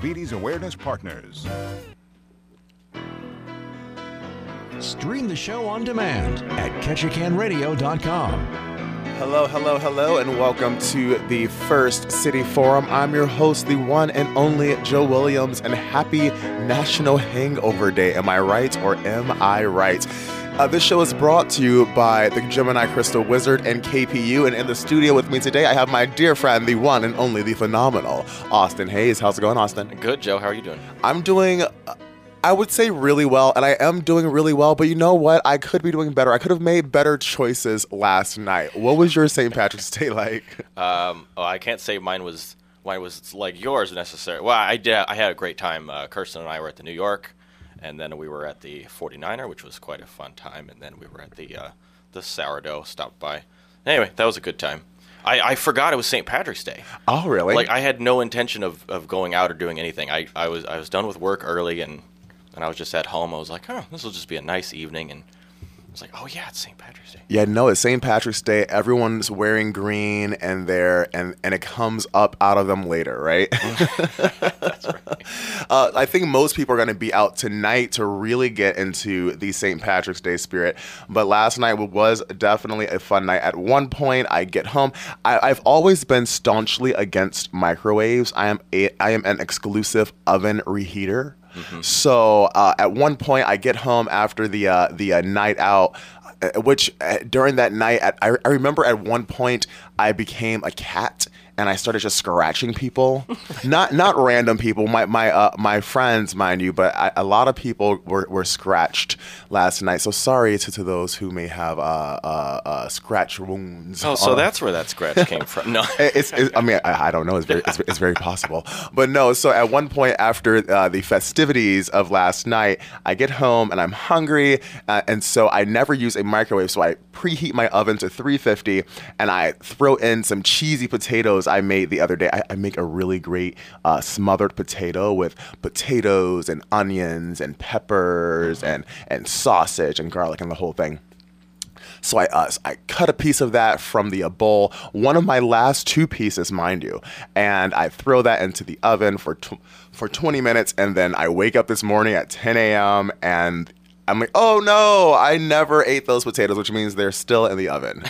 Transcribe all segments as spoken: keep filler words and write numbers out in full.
Diabetes Awareness Partners. Stream the show on demand at Ketchikan Radio dot com. Hello, hello, hello, and welcome to the First City Forum. I'm your host, the one and only Joe Williams, and happy National Hangover Day. Am I right or am I right? Uh, this show is brought to you by the Gemini Crystal Wizard and K P U, and in the studio with me today, I have my dear friend, the one and only, the phenomenal Austin Hayes. How's it going, Austin? Good, Joe. How are you doing? I'm doing... Uh, I would say really well, and I am doing really well, but you know what? I could be doing better. I could have made better choices last night. What was your Saint Patrick's Day like? Um, oh, I can't say mine was mine was like yours necessarily. Well, I did. I had a great time. Uh, Kirsten and I were at the New York, and then we were at the forty-niner, which was quite a fun time, and then we were at the uh, the sourdough, stopped by. Anyway, that was a good time. I, I forgot it was Saint Patrick's Day. Oh, really? Like, I had no intention of, of going out or doing anything. I, I was I was done with work early, and... And I was just at home. I was like, oh, this will just be a nice evening. And I was like, oh, yeah, it's Saint Patrick's Day. Yeah, no, it's Saint Patrick's Day. Everyone's wearing green and there, and, and it comes up out of them later, right? That's right. Uh, I think most people are going to be out tonight to really get into the Saint Patrick's Day spirit. But last night was definitely a fun night. At one point, I get home. I, I've always been staunchly against microwaves. I am a, I am an exclusive oven reheater. Mm-hmm. So uh, at one point, I get home after the uh, the uh, night out, uh, which uh, during that night, at, I, I remember at one point I became a cat and I started just scratching people, not not random people, my my uh, my friends, mind you, but I, a lot of people were, were scratched last night. So sorry to, to those who may have uh, uh, uh, scratch wounds. Oh, so on. That's where that scratch came from. No, it's, it's I mean I, I don't know. It's very it's, it's very possible. But no. So at one point after uh, the festival. Activities of last night, I get home and I'm hungry, uh, and so I never use a microwave, so I preheat my oven to three fifty and I throw in some cheesy potatoes I made the other day. I, I make a really great uh, smothered potato with potatoes and onions and peppers and, and sausage and garlic and the whole thing. So I uh, I cut a piece of that from the uh, bowl, one of my last two pieces, mind you, and I throw that into the oven for tw- for twenty minutes, and then I wake up this morning at ten a.m., and I'm like, oh no, I never ate those potatoes, which means they're still in the oven.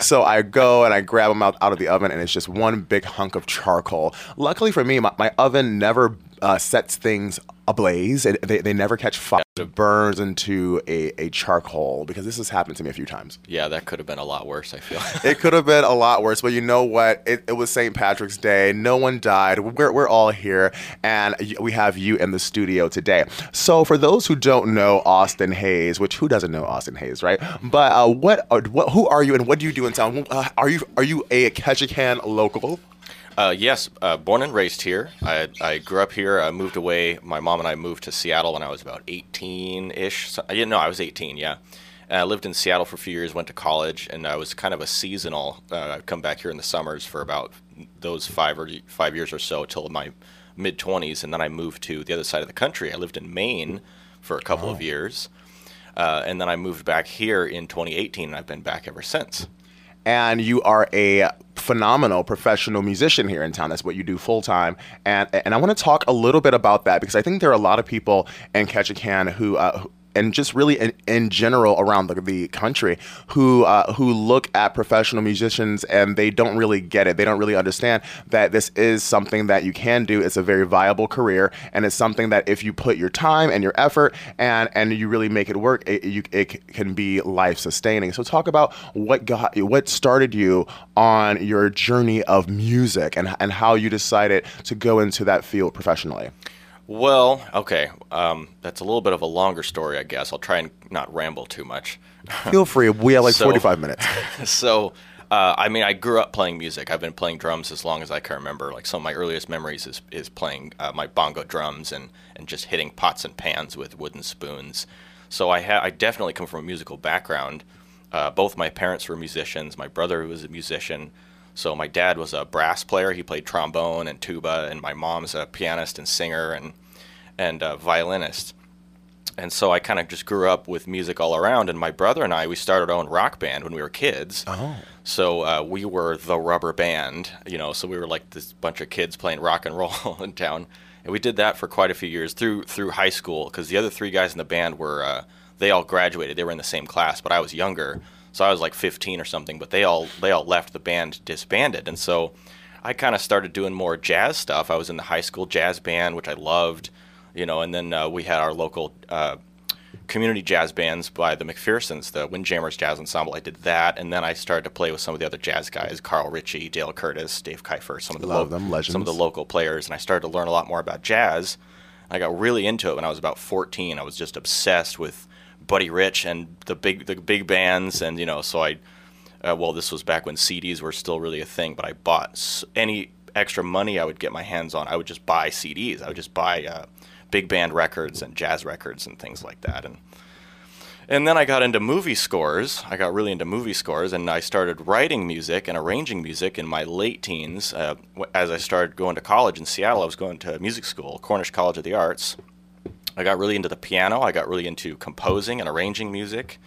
So I go and I grab them out, out of the oven, and it's just one big hunk of charcoal. Luckily for me, my, my oven never uh, sets things ablaze. It, they, they never catch fire. It burns into a, a charcoal, because this has happened to me a few times. Yeah, that could have been a lot worse, I feel. It could have been a lot worse, but you know what? It, it was Saint Patrick's Day. No one died. We're, we're all here, and we have you in the studio today. So for those who don't know Austin Hayes, which who doesn't know Austin Hayes, right? But uh, what, what who are you and what do you do in town? Uh, are you are you a Ketchikan local? Uh, yes, uh, born and raised here. I, I grew up here. I moved away. My mom and I moved to Seattle when I was about eighteen-ish. So, I didn't know I was eighteen, yeah. And I lived in Seattle for a few years, went to college, and I was kind of a seasonal. Uh, I'd come back here in the summers for about those five or five years or so till my mid-twenties, and then I moved to the other side of the country. I lived in Maine for a couple wow. of years, uh, and then I moved back here in twenty eighteen, and I've been back ever since. And you are a phenomenal professional musician here in town. That's what you do full time. And and I want to talk a little bit about that, because I think there are a lot of people in Ketchikan who, uh, who and just really in, in general around the, the country, who uh, who look at professional musicians and they don't really get it. They don't really understand that this is something that you can do. It's a very viable career, and it's something that if you put your time and your effort and, and you really make it work, it, you, it can be life-sustaining. So talk about what got you, what started you on your journey of music, and, and how you decided to go into that field professionally. Well, okay, um, that's a little bit of a longer story, I guess. I'll try and not ramble too much. Feel free. We have like so, forty-five minutes. So, uh, I mean, I grew up playing music. I've been playing drums as long as I can remember. Like, some of my earliest memories is, is playing uh, my bongo drums and, and just hitting pots and pans with wooden spoons. So I, ha- I definitely come from a musical background. Uh, both my parents were musicians. My brother was a musician. So my dad was a brass player. He played trombone and tuba, and my mom's a pianist and singer and and a violinist. And so I kind of just grew up with music all around. And my brother and I, we started our own rock band when we were kids. Oh. So uh, we were the Rubber Band, you know. So we were like this bunch of kids playing rock and roll in town. And we did that for quite a few years through through high school, because the other three guys in the band were uh, they all graduated. They were in the same class, but I was younger, so I was like fifteen or something. But they all they all left, the band disbanded, and so I kind of started doing more jazz stuff. I was in the high school jazz band, which I loved, you know. And then uh, we had our local uh, community jazz bands by the McPhersons, the Windjammers Jazz Ensemble. I did that, and then I started to play with some of the other jazz guys, Carl Ritchie, Dale Curtis, Dave Kiefer, some of the Love lo- them, legends. some of the local players, and I started to learn a lot more about jazz. I got really into it when I was about fourteen. I was just obsessed with Buddy Rich and the big the big bands, and you know, so I uh, well, this was back when C Ds were still really a thing, but I bought s- any extra money I would get my hands on. I would just buy C Ds. I would just buy uh, big band records and jazz records and things like that. And and then I got into movie scores. I got really into movie scores, and I started writing music and arranging music in my late teens. Uh, as I started going to college in Seattle, I was going to music school, Cornish College of the Arts. I got really into the piano. I got really into composing and arranging music,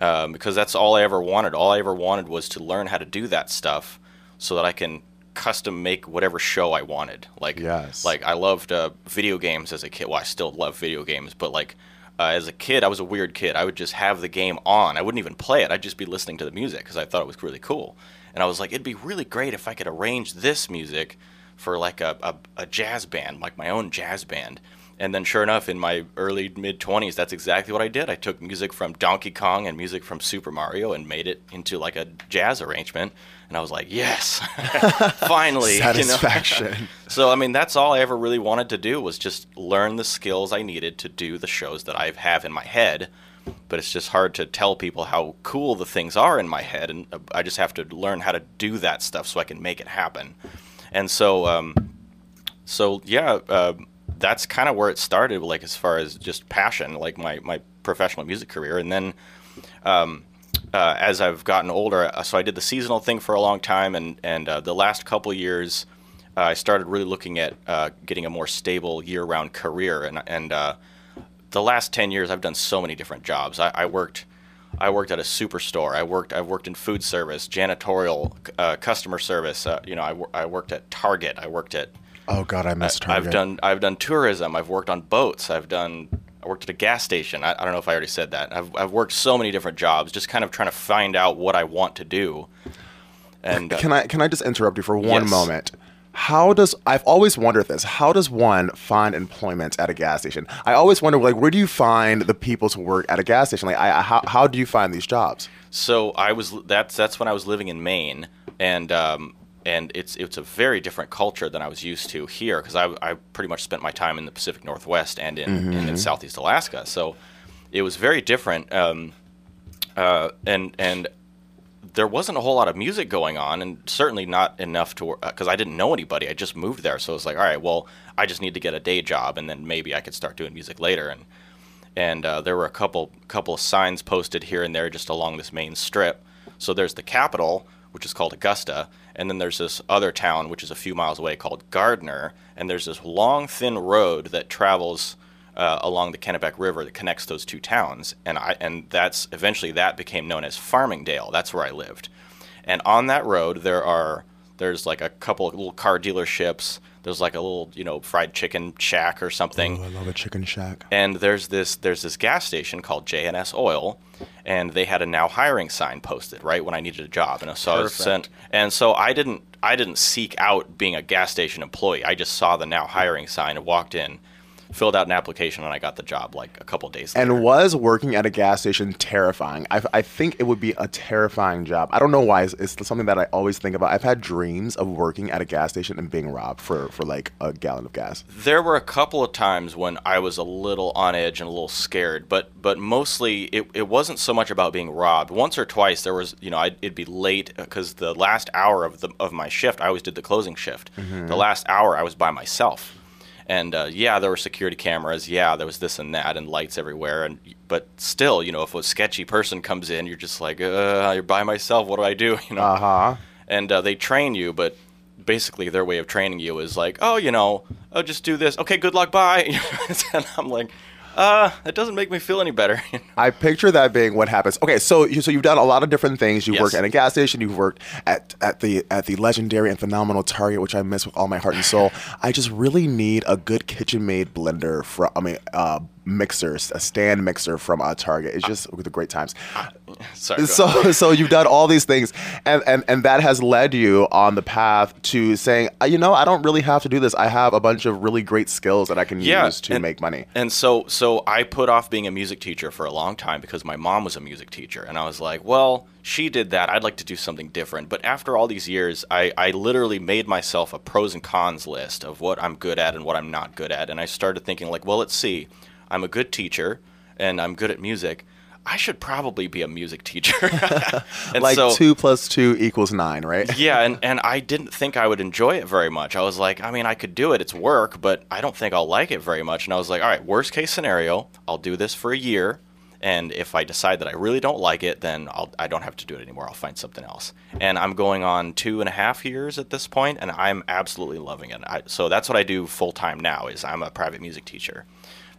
um, because that's all I ever wanted. All I ever wanted was to learn how to do that stuff so that I can custom make whatever show I wanted. Like, yes. like I loved uh, video games as a kid. Well, I still love video games, but like uh, as a kid, I was a weird kid. I would just have the game on. I wouldn't even play it. I'd just be listening to the music because I thought it was really cool. And I was like, it'd be really great if I could arrange this music for like a, a, a jazz band, like my own jazz band. And then sure enough, in my early, mid-twenties, that's exactly what I did. I took music from Donkey Kong and music from Super Mario and made it into like a jazz arrangement. And I was like, yes, finally. Satisfaction. you know? So, I mean, that's all I ever really wanted to do, was just learn the skills I needed to do the shows that I have in my head. But it's just hard to tell people how cool the things are in my head. And I just have to learn how to do that stuff so I can make it happen. And so, um, so yeah, uh, that's kind of where it started, like as far as just passion, like my, my professional music career. And then um, uh, as I've gotten older, so I did the seasonal thing for a long time. And, and uh, the last couple years, uh, I started really looking at uh, getting a more stable year-round career. And, and uh, the last ten years, I've done so many different jobs. I, I worked I worked at a superstore. I worked I've worked in food service, janitorial, uh, customer service. Uh, you know, I, I worked at Target. I worked at Oh God, I missed her. I've done I've done tourism. I've worked on boats. I've done I worked at a gas station. I, I don't know if I already said that. I've I've worked so many different jobs, just kind of trying to find out what I want to do. And uh, can I can I just interrupt you for one yes. moment? How does I've always wondered this. How does one find employment at a gas station? I always wonder, like, where do you find the people to work at a gas station? Like, I, I how how do you find these jobs? So I was that's that's when I was living in Maine, and. Um, And it's it's a very different culture than I was used to here, because I, I pretty much spent my time in the Pacific Northwest and in, mm-hmm. and in Southeast Alaska. So it was very different. Um, uh, and and there wasn't a whole lot of music going on, and certainly not enough to – because I didn't know anybody. I just moved there. So it was like, all right, well, I just need to get a day job, and then maybe I could start doing music later. And and uh, there were a couple, couple of signs posted here and there just along this main strip. So there's the capital, which is called Augusta. And then there's this other town, which is a few miles away, called Gardner. And there's this long, thin road that travels uh, along the Kennebec River that connects those two towns. And I and that's eventually that became known as Farmingdale. That's where I lived. And on that road, there are there's like a couple of little car dealerships. There's like a little, you know, fried chicken shack or something. Oh, I love a chicken shack. And there's this there's this gas station called J and S Oil, and they had a now hiring sign posted right when I needed a job, and so I was sent. And so I didn't I didn't seek out being a gas station employee. I just saw the now hiring sign and walked in, filled out an application, and I got the job like a couple days later. And was working at a gas station terrifying? I, I think it would be a terrifying job. I don't know why. It's, it's something that I always think about. I've had dreams of working at a gas station and being robbed for, for like a gallon of gas. There were a couple of times when I was a little on edge and a little scared, but but mostly it, it wasn't so much about being robbed. Once or twice there was, you know, I'd, it'd be late because the last hour of the of my shift, I always did the closing shift. Mm-hmm. The last hour I was by myself. And uh, yeah, there were security cameras. Yeah, there was this and that, and lights everywhere. And but still, you know, if a sketchy person comes in, you're just like, uh, you're by myself. What do I do? You know. Uh huh. And uh, they train you, but basically their way of training you is like, oh, you know, oh, just do this. Okay, good luck. Bye. And I'm like, uh, it doesn't make me feel any better. I picture that being what happens. Okay, so you, so you've done a lot of different things. You've yes. worked at a gas station. You've worked at, at the at the legendary and phenomenal Target, which I miss with all my heart and soul. I just really need a good KitchenAid blender from, I mean, uh, mixer, a stand mixer from uh, Target. It's just the great times. Sorry, so so you've done all these things, and, and, and that has led you on the path to saying, you know, I don't really have to do this. I have a bunch of really great skills that I can yeah, use to and, make money. And so so I put off being a music teacher for a long time because my mom was a music teacher, and I was like, well, she did that. I'd like to do something different. But after all these years, I, I literally made myself a pros and cons list of what I'm good at and what I'm not good at. And I started thinking like, well, let's see. I'm a good teacher, and I'm good at music. I should probably be a music teacher. And like so, two plus two equals nine, right? yeah, and, and I didn't think I would enjoy it very much. I was like, I mean, I could do it. It's work, but I don't think I'll like it very much. And I was like, all right, worst case scenario, I'll do this for a year. And if I decide that I really don't like it, then I'll, I don't have to do it anymore. I'll find something else. And I'm going on two and a half years at this point, and I'm absolutely loving it. I, so that's what I do full-time now is I'm a private music teacher.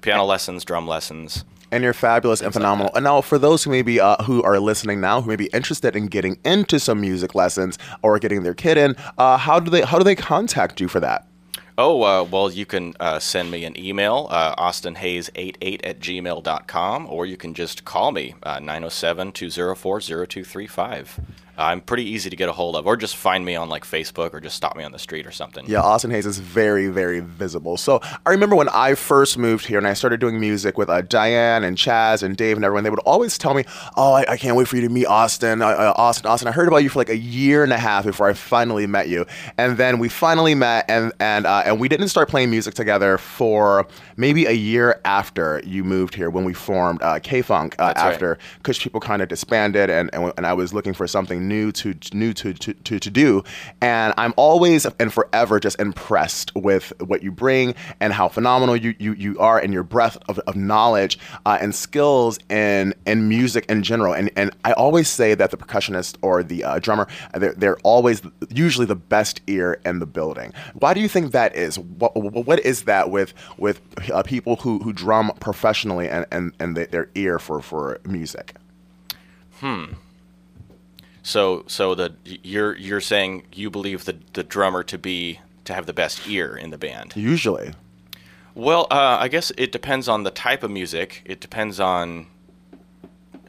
Piano lessons, drum lessons. And you're fabulous and phenomenal. And now for those who may be, uh, who are listening now, who may be interested in getting into some music lessons or getting their kid in, uh, how do they how do they contact you for that? Oh, uh, well, you can uh, send me an email, uh, austin hayes eighty-eight at gmail dot com, or you can just call me, uh, nine oh seven, two oh four, oh two three five. I'm pretty easy to get a hold of, or just find me on like Facebook, or just stop me on the street or something. Yeah, Austin Hayes is very, very visible. So I remember when I first moved here and I started doing music with uh, Diane and Chaz and Dave and everyone, they would always tell me, oh, I, I can't wait for you to meet Austin. Uh, uh, Austin, Austin, I heard about you for like a year and a half before I finally met you. And then we finally met, and and uh, and we didn't start playing music together for maybe a year after you moved here when we formed uh, K-Funk uh, after, because right. people kind of disbanded, and, and and I was looking for something new to new to, to, to, to do. And I'm always and forever just impressed with what you bring and how phenomenal you, you, you are, and your breadth of, of knowledge uh, and skills and and music in general. And and I always say that the percussionist or the uh, drummer, they're, they're always usually the best ear in the building. Why do you think that is? What, what is that with with uh, people who, who drum professionally and, and, and their ear for, for music? Hmm. So, so the you're you're saying you believe the the drummer to be to have the best ear in the band? Usually. Well, uh, I guess it depends on the type of music. It depends on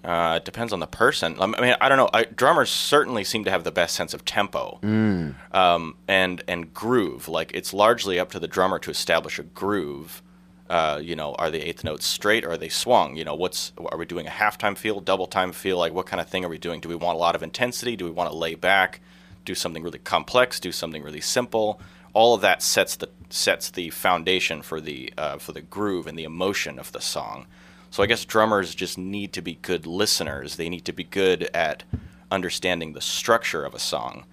uh, it depends on the person. I mean, I don't know. I, drummers certainly seem to have the best sense of tempo mm. um, and and groove. Like, it's largely up to the drummer to establish a groove. Uh, you know, are the eighth notes straight or are they swung? You know, what's are we doing a halftime feel, double time feel? Like, what kind of thing are we doing? Do we want a lot of intensity? Do we want to lay back, do something really complex, do something really simple? All of that sets the sets the foundation for the uh, for the groove and the emotion of the song. So I guess drummers just need to be good listeners. They need to be good at understanding the structure of a song.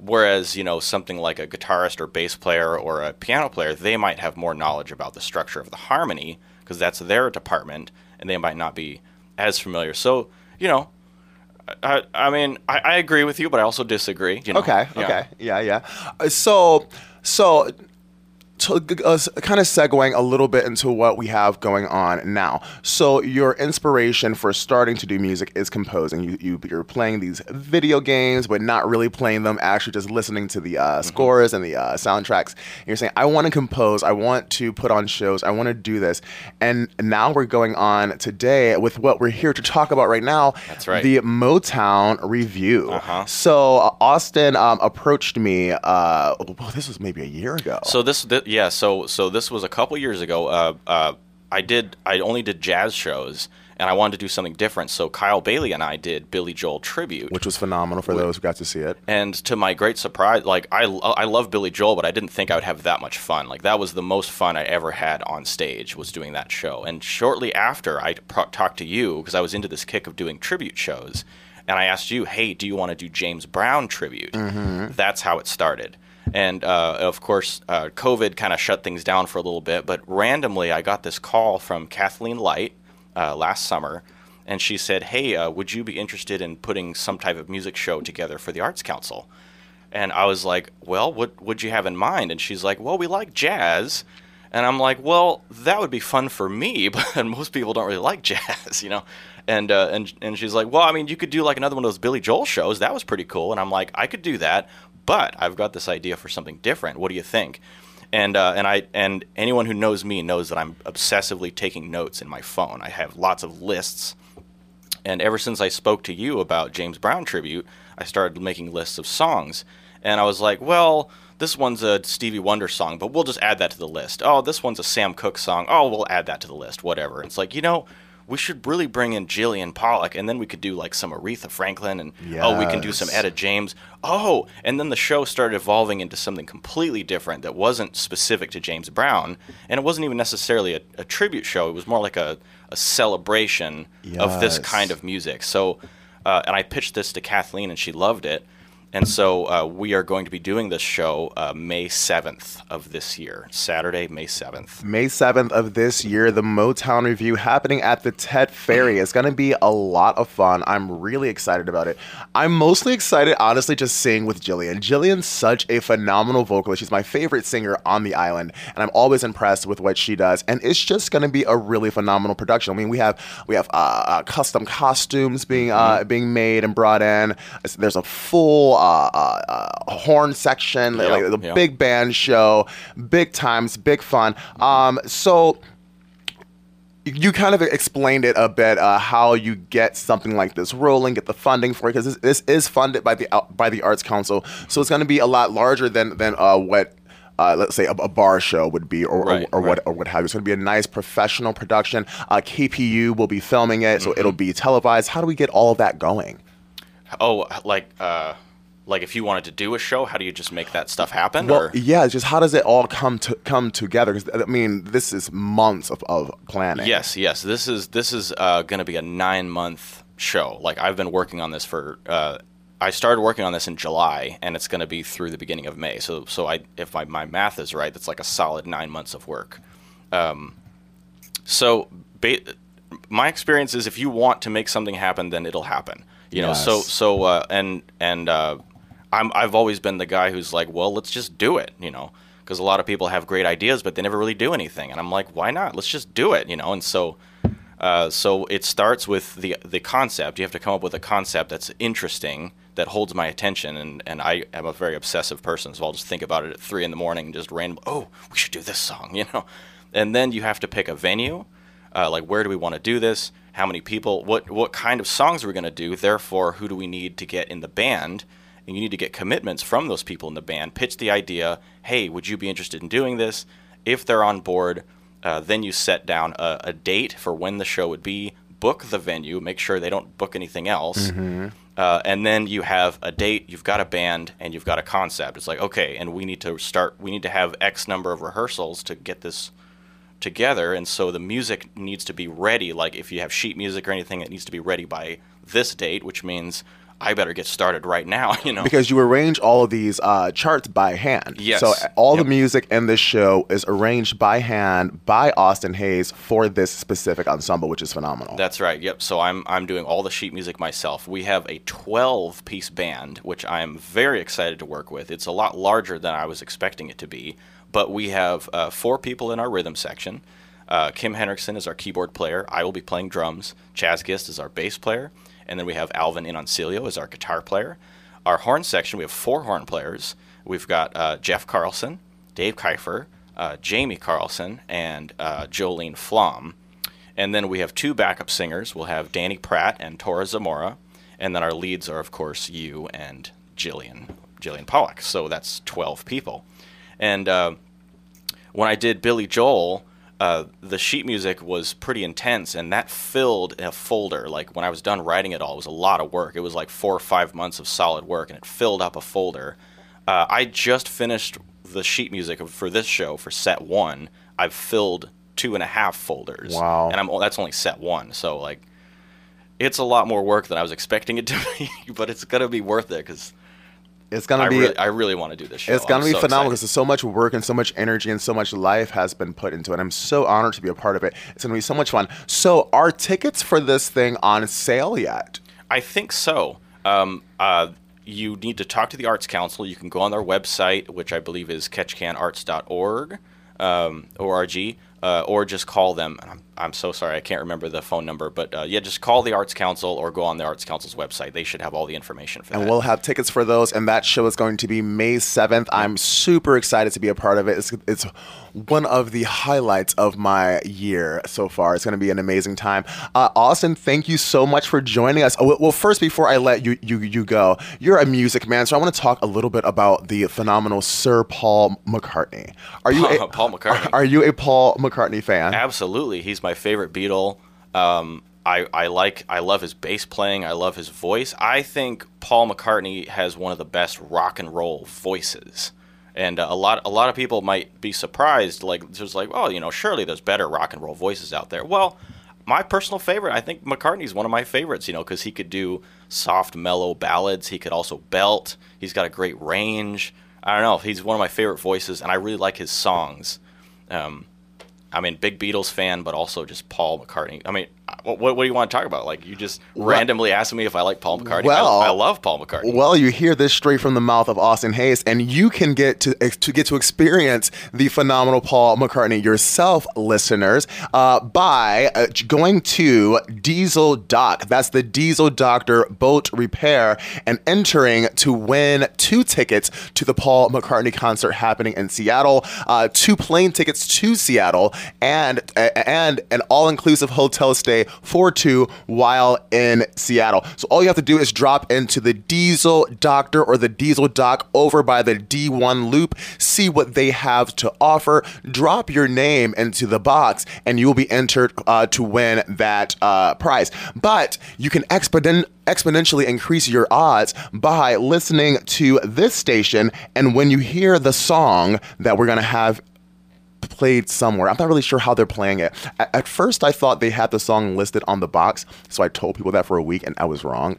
Whereas, you know, something like a guitarist or bass player or a piano player, they might have more knowledge about the structure of the harmony because that's their department, and they might not be as familiar. So, you know, I, I mean, I, I agree with you, but I also disagree. You know? Okay, okay. Yeah, yeah. yeah. Uh, so, so... To, uh, kind of segueing a little bit into what we have going on now. So your inspiration for starting to do music is composing. You, you, you're playing these video games, but not really playing them, actually just listening to the uh, scores mm-hmm. and the uh, soundtracks. And you're saying, I want to compose. I want to put on shows. I want to do this. And now we're going on today with what we're here to talk about right now. That's right. The Motown Review. Uh-huh. So uh, Austin um, approached me. Uh, well, this was maybe a year ago. So this... this Yeah, so so this was a couple years ago. Uh, uh, I did I only did jazz shows, and I wanted to do something different. So Kyle Bailey and I did Billy Joel Tribute, which was phenomenal for those who got to see it. And to my great surprise, like I I love Billy Joel, but I didn't think I would have that much fun. Like, that was the most fun I ever had on stage, was doing that show. And shortly after, I pro- talked to you because I was into this kick of doing tribute shows, and I asked you, hey, do you want to do James Brown Tribute? Mm-hmm. That's how it started. And, uh, of course, uh, COVID kind of shut things down for a little bit. But randomly, I got this call from Kathleen Light uh, last summer. And she said, hey, uh, would you be interested in putting some type of music show together for the Arts Council? And I was like, well, what would you have in mind? And she's like, well, we like jazz. And I'm like, well, that would be fun for me, but most people don't really like jazz, you know. And uh, and and she's like, well, I mean, you could do like another one of those Billy Joel shows. That was pretty cool. And I'm like, I could do that, but I've got this idea for something different. What do you think? And uh, and I and anyone who knows me knows that I'm obsessively taking notes in my phone. I have lots of lists. And ever since I spoke to you about James Brown tribute, I started making lists of songs. And I was like, well, this one's a Stevie Wonder song, but we'll just add that to the list. Oh, this one's a Sam Cooke song. Oh, we'll add that to the list, whatever. It's like, you know, we should really bring in Jillian Pollock, and then we could do like some Aretha Franklin, and yes. oh, we can do some Etta James. Oh, and then the show started evolving into something completely different that wasn't specific to James Brown, and it wasn't even necessarily a, a tribute show. It was more like a, a celebration yes. of this kind of music. So, uh, and I pitched this to Kathleen, and she loved it. And so uh, we are going to be doing this show uh, May seventh of this year, Saturday, May seventh. May seventh of this year, the Motown Review happening at the Tet Ferry. It's going to be a lot of fun. I'm really excited about it. I'm mostly excited, honestly, just singing with Jillian. Jillian's such a phenomenal vocalist. She's my favorite singer on the island, and I'm always impressed with what she does. And it's just going to be a really phenomenal production. I mean, we have we have uh, uh, custom costumes being uh, being made and brought in. There's a full Uh, uh, uh, horn section, yep, like the yep. big band show, big times, big fun. Um, so you kind of explained it a bit, uh, how you get something like this rolling, get the funding for it, because this, this is funded by the uh, by the Arts Council. So it's going to be a lot larger than than uh, what. Uh, let's say a, a bar show would be, or, right, or, or right. what, or what have you. It's going to be a nice professional production. Uh, K P U will be filming it, so mm-hmm. it'll be televised. How do we get all of that going? Oh, like. Uh... Like if you wanted to do a show, how do you just make that stuff happen? Well, or? yeah, it's just how does it all come to come together? Because I mean, this is months of, of planning. Yes, yes, this is this is uh, going to be a nine month show. Like I've been working on this for. Uh, I started working on this in July, and it's going to be through the beginning of May. So, so I, if my, my math is right, that's like a solid nine months of work. Um, so, ba- my experience is, if you want to make something happen, then it'll happen. You yes. know, so so uh, and and. Uh, I'm, I've always been the guy who's like, well, let's just do it, you know, because a lot of people have great ideas, but they never really do anything. And I'm like, why not? Let's just do it, you know. And so uh, so it starts with the the concept. You have to come up with a concept that's interesting, that holds my attention. And, and I am a very obsessive person, so I'll just think about it at three in the morning and just randomly, oh, we should do this song, you know. And then you have to pick a venue, uh, like where do we want to do this? How many people? What, what kind of songs are we going to do? Therefore, who do we need to get in the band? And you need to get commitments from those people in the band. Pitch the idea, hey, would you be interested in doing this? If they're on board, uh, then you set down a, a date for when the show would be, book the venue, make sure they don't book anything else, mm-hmm. uh, and then you have a date, you've got a band, and you've got a concept. It's like, okay, and we need to start, we need to have X number of rehearsals to get this together, and so the music needs to be ready. Like if you have sheet music or anything, it needs to be ready by this date, which means I better get started right now, you know. Because you arrange all of these uh, charts by hand. Yes. So all yep. the music in this show is arranged by hand by Austin Hayes for this specific ensemble, which is phenomenal. That's right. Yep. So I'm I'm doing all the sheet music myself. We have a twelve-piece band, which I'm very excited to work with. It's a lot larger than I was expecting it to be, but we have uh, four people in our rhythm section. Uh, Kim Henriksen is our keyboard player. I will be playing drums. Chaz Gist is our bass player. And then we have Alvin Inonsilio as our guitar player. Our horn section, we have four horn players. We've got uh, Jeff Carlson, Dave Kiefer, uh, Jamie Carlson, and uh, Jolene Flom. And then we have two backup singers. We'll have Danny Pratt and Tora Zamora. And then our leads are, of course, you and Jillian, Jillian Pollock. So that's twelve people. And uh, when I did Billy Joel, Uh, the sheet music was pretty intense, and that filled a folder. Like when I was done writing it all, it was a lot of work. It was like four or five months of solid work, and it filled up a folder. Uh, I just finished the sheet music for this show for set one. I've filled two and a half folders. Wow! And I'm that's only set one, so like it's a lot more work than I was expecting it to be, but it's gonna be worth it because. It's gonna I be. Really, I really want to do this show. It's gonna I'm be so phenomenal because there's so much work and so much energy and so much life has been put into it. I'm so honored to be a part of it. It's gonna be so much fun. So, are tickets for this thing on sale yet? I think so. Um, uh, you need to talk to the Arts Council. You can go on their website, which I believe is ketchikan arts dot org. um, O R G, uh, or just call them. And I'm, I'm so sorry, I can't remember the phone number, but uh, yeah, just call the Arts Council or go on the Arts Council's website. They should have all the information for that. And we'll have tickets for those, and that show is going to be May seventh. I'm super excited to be a part of it. It's, it's one of the highlights of my year so far. It's going to be an amazing time. Uh, Austin, thank you so much for joining us. Oh, well, first, before I let you, you, you go, you're a music man, so I want to talk a little bit about the phenomenal Sir Paul McCartney. Are you a, Paul McCartney? Are, are you a Paul McCartney fan? Absolutely. He's my favorite Beatle. Um, I, I like, I love his bass playing. I love his voice. I think Paul McCartney has one of the best rock and roll voices. And a lot, a lot of people might be surprised. Like, just like, oh, you know, surely there's better rock and roll voices out there. Well, my personal favorite, I think McCartney's one of my favorites, you know, because he could do soft, mellow ballads. He could also belt. He's got a great range. I don't know. He's one of my favorite voices, and I really like his songs. Um, I mean, big Beatles fan, but also just Paul McCartney. I mean, what, what do you want to talk about? Like, you just well, randomly asked me if I like Paul McCartney. Well, I, I love Paul McCartney. Well, you hear this straight from the mouth of Austin Hayes, and you can get to to get to experience the phenomenal Paul McCartney yourself, listeners, uh, by uh, going to Diesel Dock. That's the Diesel Doctor Boat Repair, and entering to win two tickets to the Paul McCartney concert happening in Seattle, uh, two plane tickets to Seattle, and and an all-inclusive hotel stay for two while in Seattle. So all you have to do is drop into the Diesel Doctor or the Diesel Dock over by the D one loop, see what they have to offer, drop your name into the box, and you will be entered uh, to win that uh, prize. But you can expedite exponentially increase your odds by listening to this station, and when you hear the song that we're going to have played somewhere. I'm not really sure how they're playing it. At first, I thought they had the song listed on the box, so I told people that for a week, and I was wrong.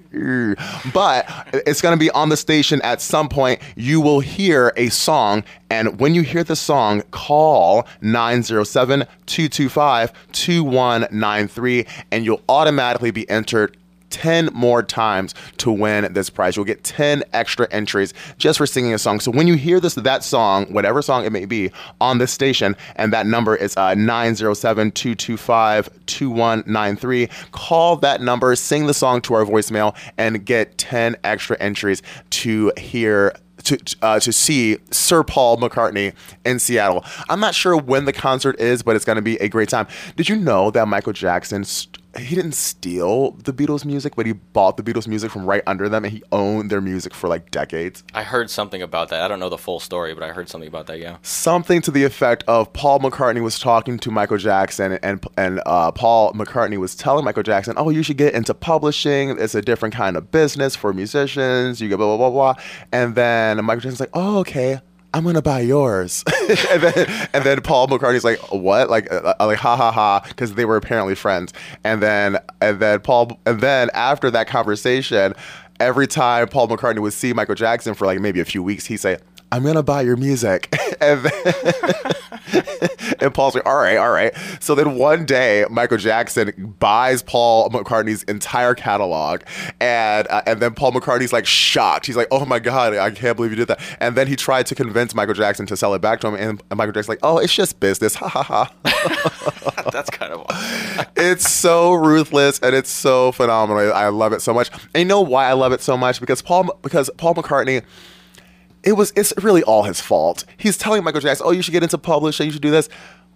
But it's going to be on the station at some point. You will hear a song, and when you hear the song, call nine oh seven, two two five, two one nine three, and you'll automatically be entered ten more times to win this prize. You'll get ten extra entries just for singing a song. So when you hear this, that song, whatever song it may be, on this station, and that number is uh, nine oh seven, two two five, two one nine three, call that number, sing the song to our voicemail, and get ten extra entries to hear To uh, to see Sir Paul McCartney in Seattle. I'm not sure when the concert is, but it's going to be a great time. Did you know that Michael Jackson, st- he didn't steal the Beatles music, but he bought the Beatles music from right under them, and he owned their music for like decades? I heard something about that. I don't know the full story, but I heard something about that, yeah. Something to the effect of Paul McCartney was talking to Michael Jackson, and and uh, Paul McCartney was telling Michael Jackson, oh, you should get into publishing. It's a different kind of business for musicians. You get blah, blah, blah, blah. And then And Michael Jackson's like, oh, okay, I'm going to buy yours. and, then, and then Paul McCartney's like, what? Like, uh, like ha, ha, ha, because they were apparently friends. And then, and then Paul, and then after that conversation, every time Paul McCartney would see Michael Jackson for like maybe a few weeks, he'd say, I'm going to buy your music. and, then, and Paul's like, all right, all right. So then one day, Michael Jackson buys Paul McCartney's entire catalog. And uh, and then Paul McCartney's like shocked. He's like, oh my God, I can't believe you did that. And then he tried to convince Michael Jackson to sell it back to him. And, and Michael Jackson's like, oh, it's just business. Ha ha ha. That's kind of awesome. It's so ruthless and it's so phenomenal. I love it so much. And you know why I love it so much? Because Paul, because Paul McCartney... It was, it's really all his fault. He's telling Michael Jackson, oh, you should get into publishing, you should do this.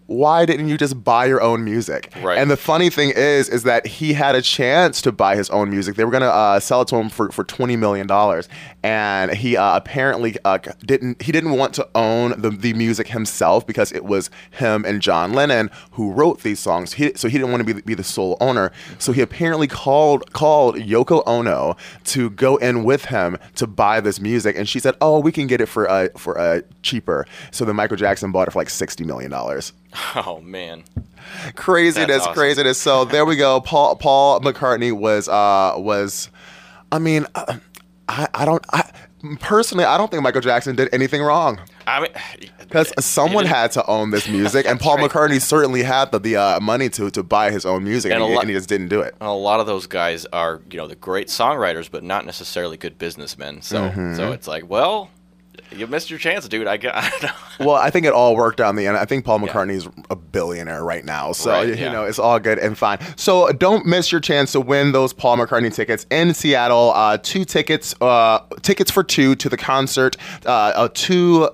Why didn't you just buy your own music? Right. And the funny thing is, is that he had a chance to buy his own music. They were going to uh, sell it to him for, for twenty million dollars. And he uh, apparently uh, didn't, he didn't want to own the, the music himself because it was him and John Lennon who wrote these songs. He, so he didn't want to be, be the sole owner. So he apparently called, called Yoko Ono to go in with him to buy this music. And she said, oh, we can get it for uh, for uh, cheaper. So then Michael Jackson bought it for like sixty million dollars. Oh, man. Craziness, that's awesome. Craziness. So there we go. Paul Paul McCartney was, uh, was. I mean, I, I don't, I, personally, I don't think Michael Jackson did anything wrong. I mean, because someone had to own this music, and Paul right. McCartney certainly had the, the uh, money to, to buy his own music, and, and, he, lot, and he just didn't do it. And a lot of those guys are, you know, the great songwriters, but not necessarily good businessmen. So, mm-hmm. so it's like, well... You missed your chance, dude. I, I Well, I think it all worked out in the end. I think Paul McCartney's yeah. a billionaire right now. So, right, you yeah. know, it's all good and fine. So don't miss your chance to win those Paul McCartney tickets in Seattle. Uh, two tickets, uh, tickets for two to the concert, uh, uh, two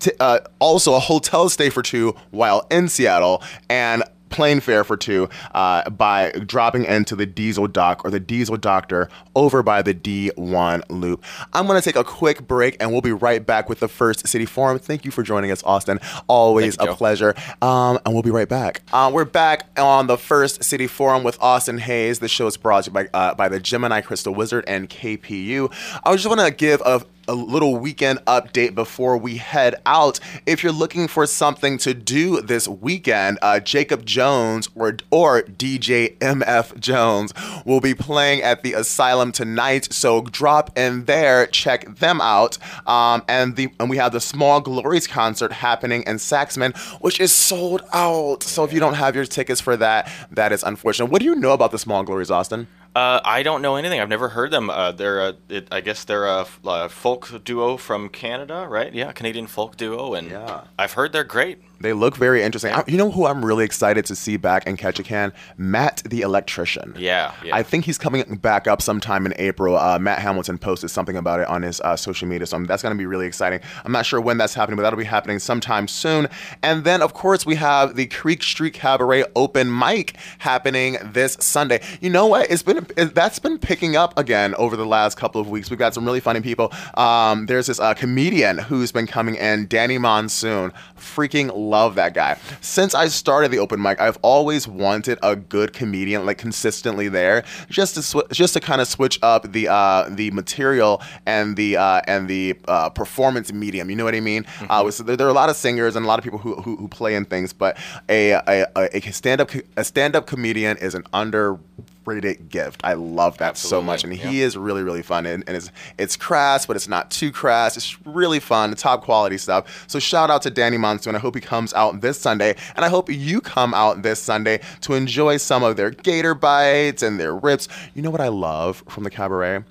t- uh, also a hotel stay for two while in Seattle, and plane fare for two uh, by dropping into the Diesel Dock or the Diesel Doctor over by the D one loop. I'm going to take a quick break and we'll be right back with the First City Forum. Thank you for joining us, Austin. Always you, a Joe. pleasure. Um, and we'll be right back. Uh, we're back on the First City Forum with Austin Hayes. The show is brought to you by, uh, by the Gemini Crystal Wizard and K P U. I just want to give a a little weekend update before we head out. If you're looking for something to do this weekend, uh, Jacob Jones or or D J M F Jones will be playing at the Asylum tonight, so drop in there, check them out. Um, and the and we have the Small Glories concert happening in Saxman, which is sold out. So if you don't have your tickets for that, that is unfortunate. What do you know about the Small Glories, Austin? Uh, I don't know anything. I've never heard them. Uh, they're, a, it, I guess, they're a, a folk duo from Canada, right? Yeah, Canadian folk duo, and yeah. I've heard they're great. They look very interesting. Yeah. I, you know who I'm really excited to see back in Ketchikan? Matt the Electrician. Yeah, yeah. I think he's coming back up sometime in April. Uh, Matt Hamilton posted something about it on his uh, social media, so that's going to be really exciting. I'm not sure when that's happening, but that'll be happening sometime soon. And then, of course, we have the Creek Street Cabaret open mic happening this Sunday. You know what? It's been it, that's been picking up again over the last couple of weeks. We've got some really funny people. Um, there's this uh, comedian who's been coming in, Danny Monsoon. Freaking love that guy. Since I started the open mic, I've always wanted a good comedian, like consistently there, just to sw- just to kind of switch up the uh, the material and the uh, and the uh, performance medium. You know what I mean? Mm-hmm. Uh, so there, there are a lot of singers and a lot of people who who, who play in things, but a a, a stand up a stand up comedian is an underrated gift. I love that Absolutely. so much, and yeah. he is really really fun, and, and it's it's crass, but it's not too crass. It's really fun, top quality stuff. So shout out to Danny Monsoon. I hope he comes out this Sunday, and I hope you come out this Sunday to enjoy some of their gator bites and their ribs. You know what I love from the cabaret?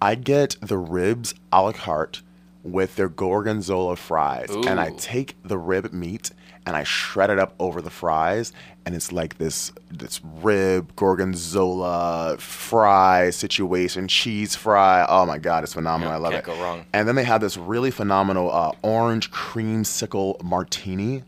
I get the ribs a la carte with their gorgonzola fries, Ooh. and I take the rib meat and I shred it up over the fries, and it's like this this rib gorgonzola fry situation, cheese fry. Oh my God, it's phenomenal. Yeah, I love can't it. Can't go wrong. And then they have this really phenomenal uh, orange creamsicle martini.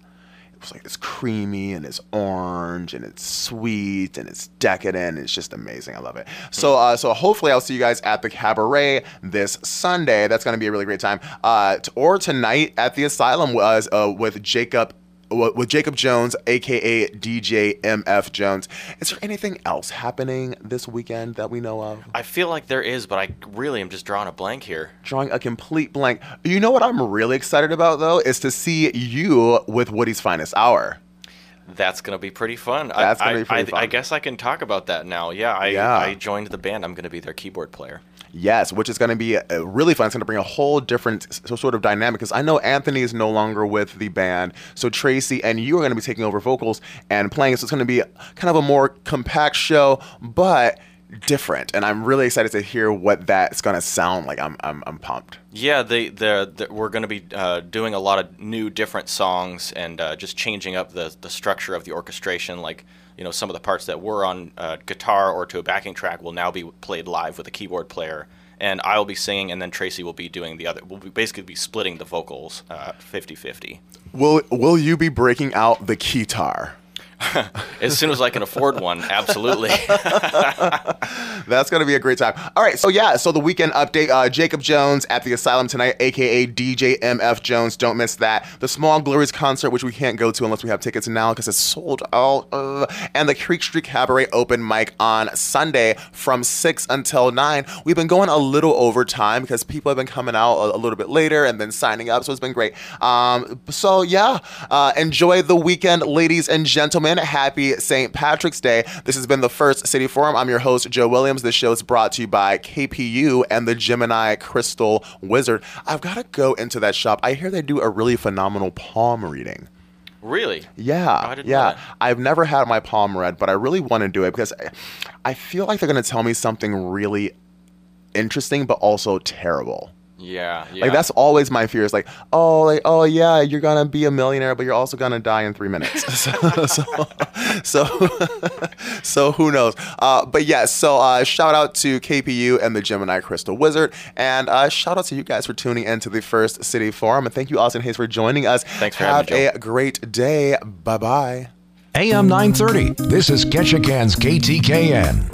It's like it's creamy and it's orange and it's sweet and it's decadent. It's just amazing. I love it. So, uh, so hopefully I'll see you guys at the cabaret this Sunday. That's going to be a really great time. Uh, t- or tonight at the Asylum was uh, with Jacob. With Jacob Jones, a k a. D J M F Jones. Is there anything else happening this weekend that we know of? I feel like there is, but I really am just drawing a blank here. Drawing a complete blank. You know what I'm really excited about, though, is to see you with Woody's Finest Hour. That's going to be pretty fun. That's going to be pretty I, fun. I, I guess I can talk about that now. Yeah, I, yeah. I joined the band. I'm going to be their keyboard player. Yes, which is going to be really fun. It's going to bring a whole different sort of dynamic, because I know Anthony is no longer with the band, so Tracy and you are going to be taking over vocals and playing. So it's going to be kind of a more compact show, but different. And I'm really excited to hear what that's going to sound like. I'm I'm, I'm pumped. Yeah, they, they're, they're, we're going to be uh, doing a lot of new, different songs and uh, just changing up the the structure of the orchestration, like, you know, some of the parts that were on uh, guitar or to a backing track will now be played live with a keyboard player, and I'll be singing, and then Tracy will be doing the other. We'll be basically be splitting the vocals uh, fifty-fifty. Will Will you be breaking out the guitar? As soon as I can afford one, absolutely. That's going to be a great time. All right, so yeah, so the weekend update, uh, Jacob Jones at the Asylum tonight, a k a. D J M F Jones. Don't miss that. The Small Glories concert, which we can't go to unless we have tickets now because it's sold out. Uh, and the Creek Street Cabaret open mic on Sunday from six until nine. We've been going a little over time because people have been coming out a, a little bit later and then signing up, so it's been great. Um, so yeah, uh, enjoy the weekend, ladies and gentlemen. Happy Saint Patrick's Day. This has been the First City Forum. I'm your host, Joe Williams. This show is brought to you by K P U and the Gemini Crystal Wizard. I've got to go into that shop. I hear they do a really phenomenal palm reading. Really? Yeah. I didn't yeah. know that. I've never had my palm read, but I really want to do it because I feel like they're going to tell me something really interesting, but also terrible. Yeah, yeah. Like, that's always my fear. Is like, oh, like, oh, yeah, you're going to be a millionaire, but you're also going to die in three minutes. so, so, so, so who knows? Uh, but, yeah, so uh, shout out to K P U and the Gemini Crystal Wizard. And uh, shout out to you guys for tuning in to the First City Forum. And thank you, Austin Hayes, for joining us. Thanks for having me, Joe. Have a great day. Bye-bye. A M nine thirty, this is Ketchikan's K T K N.